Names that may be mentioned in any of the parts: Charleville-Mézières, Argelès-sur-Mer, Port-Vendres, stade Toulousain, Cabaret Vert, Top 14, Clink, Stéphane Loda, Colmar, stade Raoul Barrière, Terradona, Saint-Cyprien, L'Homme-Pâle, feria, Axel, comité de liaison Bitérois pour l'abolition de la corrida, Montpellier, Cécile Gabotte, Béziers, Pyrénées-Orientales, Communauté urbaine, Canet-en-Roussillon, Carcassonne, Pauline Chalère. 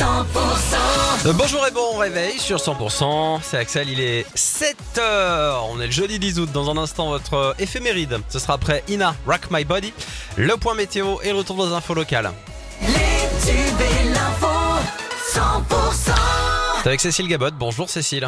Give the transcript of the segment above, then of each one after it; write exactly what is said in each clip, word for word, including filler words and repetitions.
cent pour cent. Bonjour et bon réveil sur cent pour cent. C'est Axel, il est sept heures. On est le jeudi dix août. Dans un instant, votre éphéméride. Ce sera après Ina, Rock My Body. Le point météo et le retour dans l'info locale. Les tubes et l'info cent pour cent. C'est avec Cécile Gabotte. Bonjour Cécile.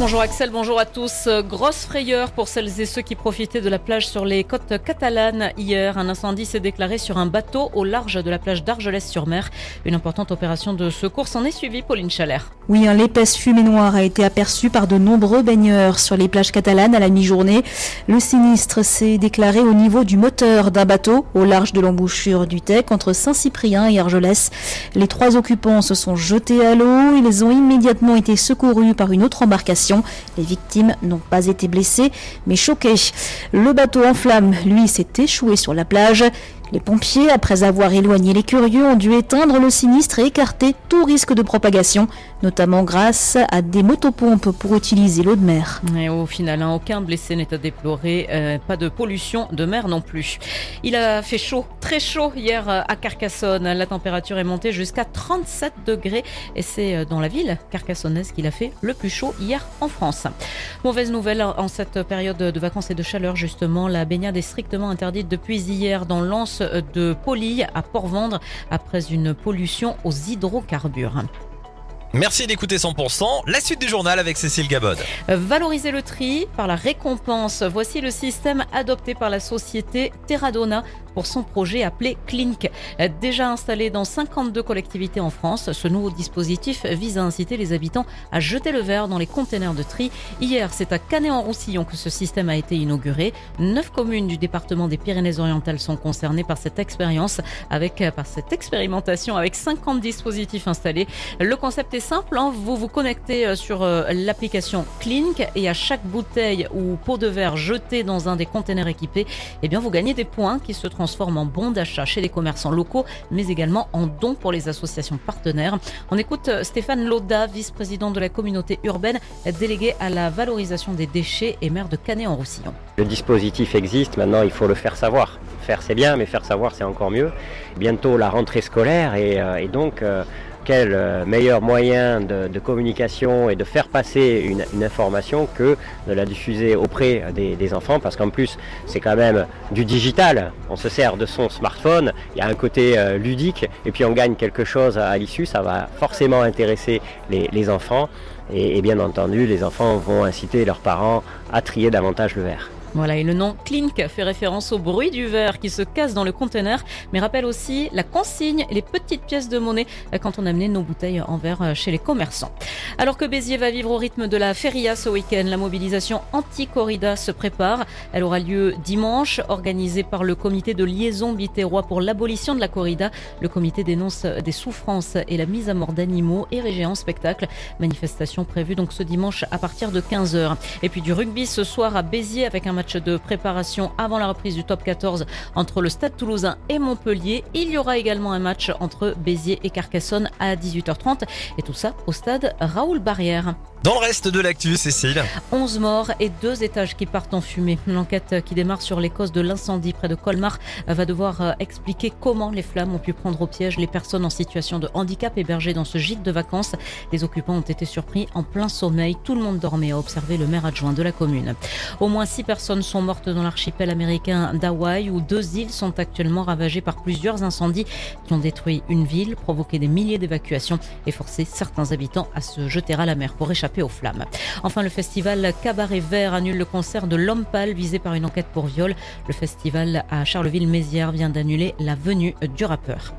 Bonjour Axel, bonjour à tous. Grosse frayeur pour celles et ceux qui profitaient de la plage sur les côtes catalanes. Hier, un incendie s'est déclaré sur un bateau au large de la plage d'Argelès-sur-Mer. Une importante opération de secours s'en est suivie, Pauline Chalère. Oui, hein, l'épaisse fumée noire a été aperçue par de nombreux baigneurs sur les plages catalanes à la mi-journée. Le sinistre s'est déclaré au niveau du moteur d'un bateau au large de l'embouchure du Tech entre Saint-Cyprien et Argelès. Les trois occupants se sont jetés à l'eau. Ils ont immédiatement été secourus par une autre embarcation. Les victimes n'ont pas été blessées, mais choquées. Le bateau en flammes, lui, s'est échoué sur la plage. Les pompiers, après avoir éloigné les curieux, ont dû éteindre le sinistre et écarter tout risque de propagation, notamment grâce à des motopompes pour utiliser l'eau de mer. Et au final, hein, aucun blessé n'est à déplorer, euh, pas de pollution de mer non plus. Il a fait chaud, très chaud hier à Carcassonne. La température est montée jusqu'à trente-sept degrés et c'est dans la ville carcassonnaise qu'il a fait le plus chaud hier en France. Mauvaise nouvelle en cette période de vacances et de chaleur justement, la baignade est strictement interdite depuis hier dans l'anse de Poly à Port-Vendres après une pollution aux hydrocarbures. Merci d'écouter cent pour cent. La suite du journal avec Cécile Gabotte. Valoriser le tri par la récompense. Voici le système adopté par la société Terradona pour son projet appelé Clink. Déjà installé dans cinquante-deux collectivités en France, ce nouveau dispositif vise à inciter les habitants à jeter le verre dans les containers de tri. Hier, c'est à Canet-en-Roussillon que ce système a été inauguré. Neuf communes du département des Pyrénées-Orientales sont concernées par cette expérience, avec, par cette expérimentation avec cinquante dispositifs installés. Le concept est simple, hein, vous vous connectez sur l'application Clink et à chaque bouteille ou pot de verre jetée dans un des containers équipés, eh bien vous gagnez des points qui se transforment en bons d'achat chez les commerçants locaux, mais également en dons pour les associations partenaires. On écoute Stéphane Loda, vice-président de la communauté urbaine, délégué à la valorisation des déchets et maire de Canet-en-Roussillon. Le dispositif existe, maintenant il faut le faire savoir. Faire c'est bien, mais faire savoir c'est encore mieux. Bientôt la rentrée scolaire et, euh, et donc... Euh, Quel meilleur moyen de, de communication et de faire passer une, une information que de la diffuser auprès des, des enfants, parce qu'en plus c'est quand même du digital, on se sert de son smartphone, il y a un côté euh, ludique et puis on gagne quelque chose à, à l'issue, ça va forcément intéresser les, les enfants et, et bien entendu les enfants vont inciter leurs parents à trier davantage le verre. Voilà, et le nom Clink fait référence au bruit du verre qui se casse dans le conteneur, mais rappelle aussi la consigne et les petites pièces de monnaie quand on amenait nos bouteilles en verre chez les commerçants. Alors que Béziers va vivre au rythme de la feria ce week-end, la mobilisation anti-corrida se prépare. Elle aura lieu dimanche, organisée par le comité de liaison Bitérois pour l'abolition de la corrida. Le comité dénonce des souffrances et la mise à mort d'animaux érigés en spectacle. Manifestation prévue donc ce dimanche à partir de quinze heures. Et puis du rugby ce soir à Béziers avec un match de préparation avant la reprise du Top quatorze entre le stade Toulousain et Montpellier. Il y aura également un match entre Béziers et Carcassonne à dix-huit heures trente et tout ça au stade Raoul Barrière. Dans le reste de l'actu, Cécile. onze morts et deux étages qui partent en fumée. L'enquête qui démarre sur les causes de l'incendie près de Colmar va devoir expliquer comment les flammes ont pu prendre au piège les personnes en situation de handicap hébergées dans ce gîte de vacances. Les occupants ont été surpris en plein sommeil. Tout le monde dormait, a observé le maire adjoint de la commune. Au moins six personnes sont mortes dans l'archipel américain d'Hawaï où deux îles sont actuellement ravagées par plusieurs incendies qui ont détruit une ville, provoqué des milliers d'évacuations et forcé certains habitants à se jeter à la mer pour échapper aux flammes. Enfin, le festival Cabaret Vert annule le concert de L'Homme-Pâle visé par une enquête pour viol. Le festival à Charleville-Mézières vient d'annuler la venue du rappeur.